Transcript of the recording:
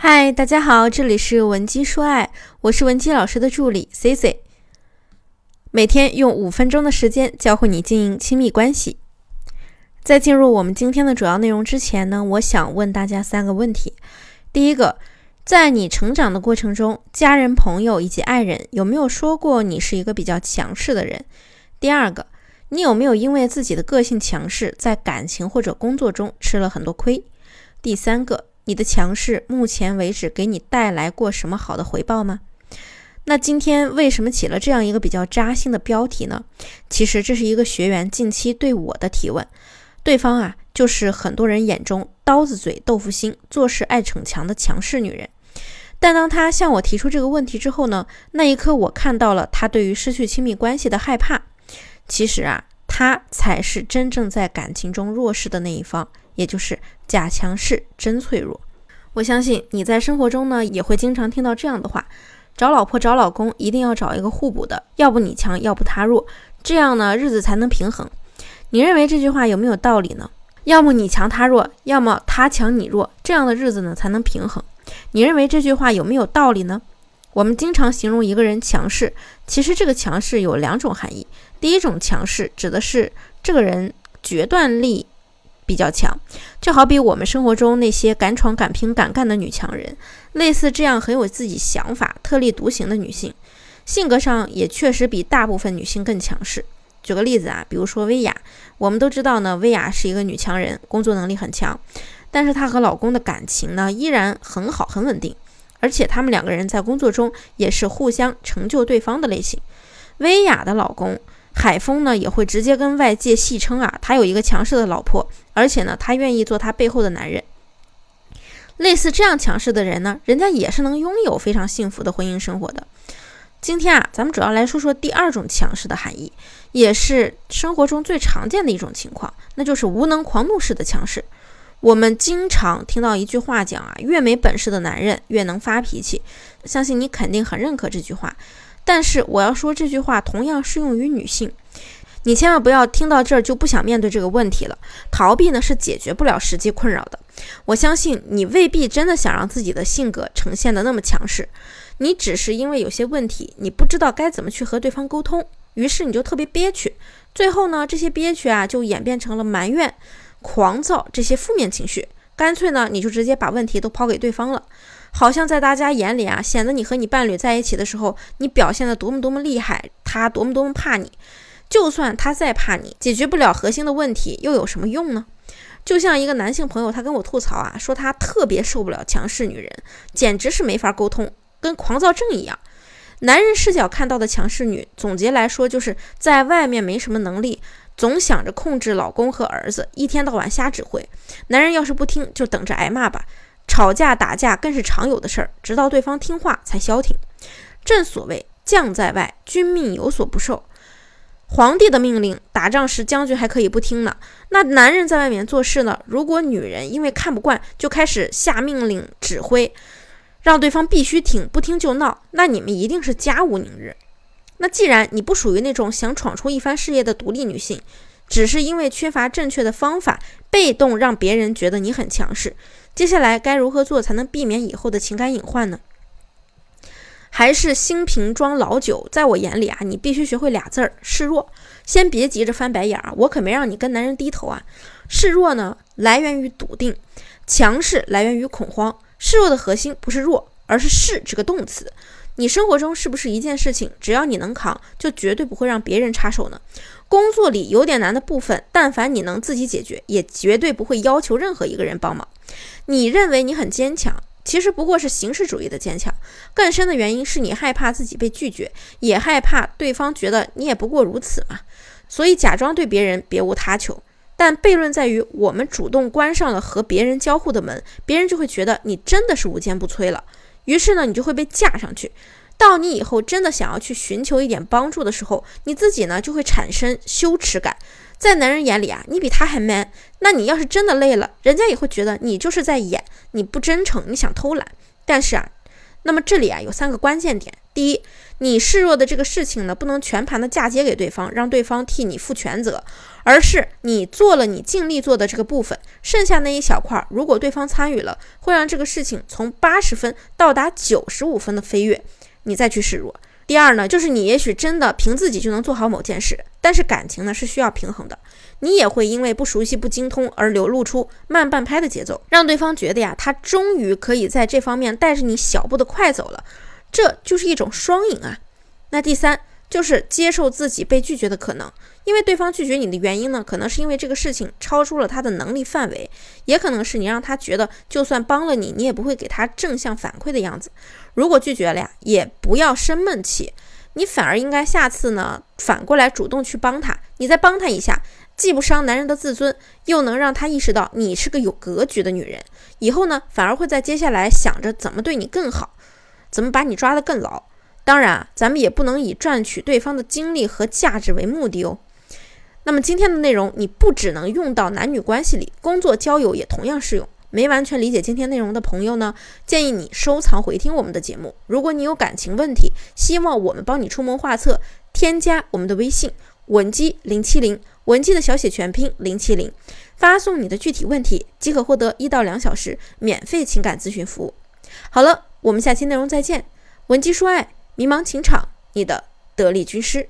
嗨，大家好，这里是文姬说爱，我是文姬老师的助理 Cici， 每天用5分钟的时间教会你经营亲密关系。在进入我们今天的主要内容之前呢，我想问大家3个问题。第一个，在你成长的过程中，家人、朋友以及爱人有没有说过你是一个比较强势的人？第二个，你有没有因为自己的个性强势，在感情或者工作中吃了很多亏？第三个，你的强势目前为止给你带来过什么好的回报吗？那今天为什么起了这样一个比较扎心的标题呢？其实这是一个学员近期对我的提问，对方就是很多人眼中刀子嘴豆腐心，做事爱逞强的强势女人。但当她向我提出这个问题之后呢，那一刻我看到了她对于失去亲密关系的害怕。其实她才是真正在感情中弱势的那一方，也就是假强势真脆弱。我相信你在生活中呢也会经常听到这样的话，找老婆找老公一定要找一个互补的，要不你强要不他弱，这样呢日子才能平衡。你认为这句话有没有道理呢？要么你强他弱，要么他强你弱，这样的日子呢才能平衡。你认为这句话有没有道理呢？我们经常形容一个人强势，其实这个强势有2种含义。第一种强势指的是这个人决断力比较强，就好比我们生活中那些敢闯敢拼敢干的女强人，类似这样很有自己想法特立独行的女性，性格上也确实比大部分女性更强势。举个例子比如说薇娅，我们都知道呢，薇娅是一个女强人，工作能力很强，但是她和老公的感情呢依然很好很稳定，而且他们2个人在工作中也是互相成就对方的类型。薇娅的老公海峰呢也会直接跟外界戏称他有一个强势的老婆，而且呢他愿意做他背后的男人。类似这样强势的人呢，人家也是能拥有非常幸福的婚姻生活的。今天咱们主要来说说第2种强势的含义，也是生活中最常见的一种情况，那就是无能狂怒式的强势。我们经常听到一句话讲越没本事的男人越能发脾气，相信你肯定很认可这句话。但是我要说，这句话同样适用于女性，你千万不要听到这儿就不想面对这个问题了。逃避呢是解决不了实际困扰的。我相信你未必真的想让自己的性格呈现的那么强势，你只是因为有些问题你不知道该怎么去和对方沟通，于是你就特别憋屈，最后呢这些憋屈就演变成了埋怨、狂躁这些负面情绪，干脆呢你就直接把问题都抛给对方了。好像在大家眼里显得你和你伴侣在一起的时候，你表现得多么多么厉害，他多么多么怕你。就算他再怕你，解决不了核心的问题又有什么用呢？就像一个男性朋友他跟我吐槽说他特别受不了强势女人，简直是没法沟通，跟狂躁症一样。男人视角看到的强势女，总结来说就是在外面没什么能力，总想着控制老公和儿子，一天到晚瞎指挥，男人要是不听就等着挨骂吧，吵架打架更是常有的事儿，直到对方听话才消停。正所谓将在外，君命有所不受，皇帝的命令打仗时将军还可以不听呢，那男人在外面做事呢，如果女人因为看不惯就开始下命令指挥，让对方必须听，不听就闹，那你们一定是家无宁日。那既然你不属于那种想闯出一番事业的独立女性，只是因为缺乏正确的方法，被动让别人觉得你很强势，接下来该如何做才能避免以后的情感隐患呢？还是新瓶装老酒，在我眼里你必须学会2字，示弱。先别急着翻白眼我可没让你跟男人低头示弱呢来源于笃定，强势来源于恐慌，示弱的核心不是弱，而是势这个动词。你生活中是不是一件事情只要你能扛就绝对不会让别人插手呢？工作里有点难的部分，但凡你能自己解决，也绝对不会要求任何一个人帮忙。你认为你很坚强，其实不过是形式主义的坚强，更深的原因是你害怕自己被拒绝，也害怕对方觉得你也不过如此嘛。所以假装对别人别无他求，但悖论在于我们主动关上了和别人交互的门，别人就会觉得你真的是无坚不摧了，于是呢你就会被架上去。到你以后真的想要去寻求一点帮助的时候，你自己呢就会产生羞耻感，在男人眼里你比他还 man， 那你要是真的累了，人家也会觉得你就是在演，你不真诚，你想偷懒。但是那么这里啊有三个关键点。第一，你示弱的这个事情呢，不能全盘的嫁接给对方，让对方替你负全责，而是你做了你尽力做的这个部分，剩下那一小块，如果对方参与了，会让这个事情从80分到达95分的飞跃，你再去示弱。第二呢，就是你也许真的凭自己就能做好某件事，但是感情呢是需要平衡的，你也会因为不熟悉不精通而流露出慢半拍的节奏，让对方觉得呀，他终于可以在这方面带着你小步的快走了，这就是一种双赢啊。那第三，就是接受自己被拒绝的可能，因为对方拒绝你的原因呢，可能是因为这个事情超出了他的能力范围，也可能是你让他觉得就算帮了你，你也不会给他正向反馈的样子。如果拒绝了呀，也不要生闷气，你反而应该下次呢，反过来主动去帮他，你再帮他一下，既不伤男人的自尊，又能让他意识到你是个有格局的女人，以后呢，反而会在接下来想着怎么对你更好，怎么把你抓得更牢。当然啊，咱们也不能以赚取对方的精力和价值为目的哦。那么今天的内容你不只能用到男女关系里，工作交友也同样适用。没完全理解今天内容的朋友呢，建议你收藏回听我们的节目。如果你有感情问题，希望我们帮你出谋划策，添加我们的微信文姬070，文姬的小写全拼070，发送你的具体问题，即可获得1到2小时免费情感咨询服务。好了，我们下期内容再见。文姬说爱，迷茫情场，你的得力军师。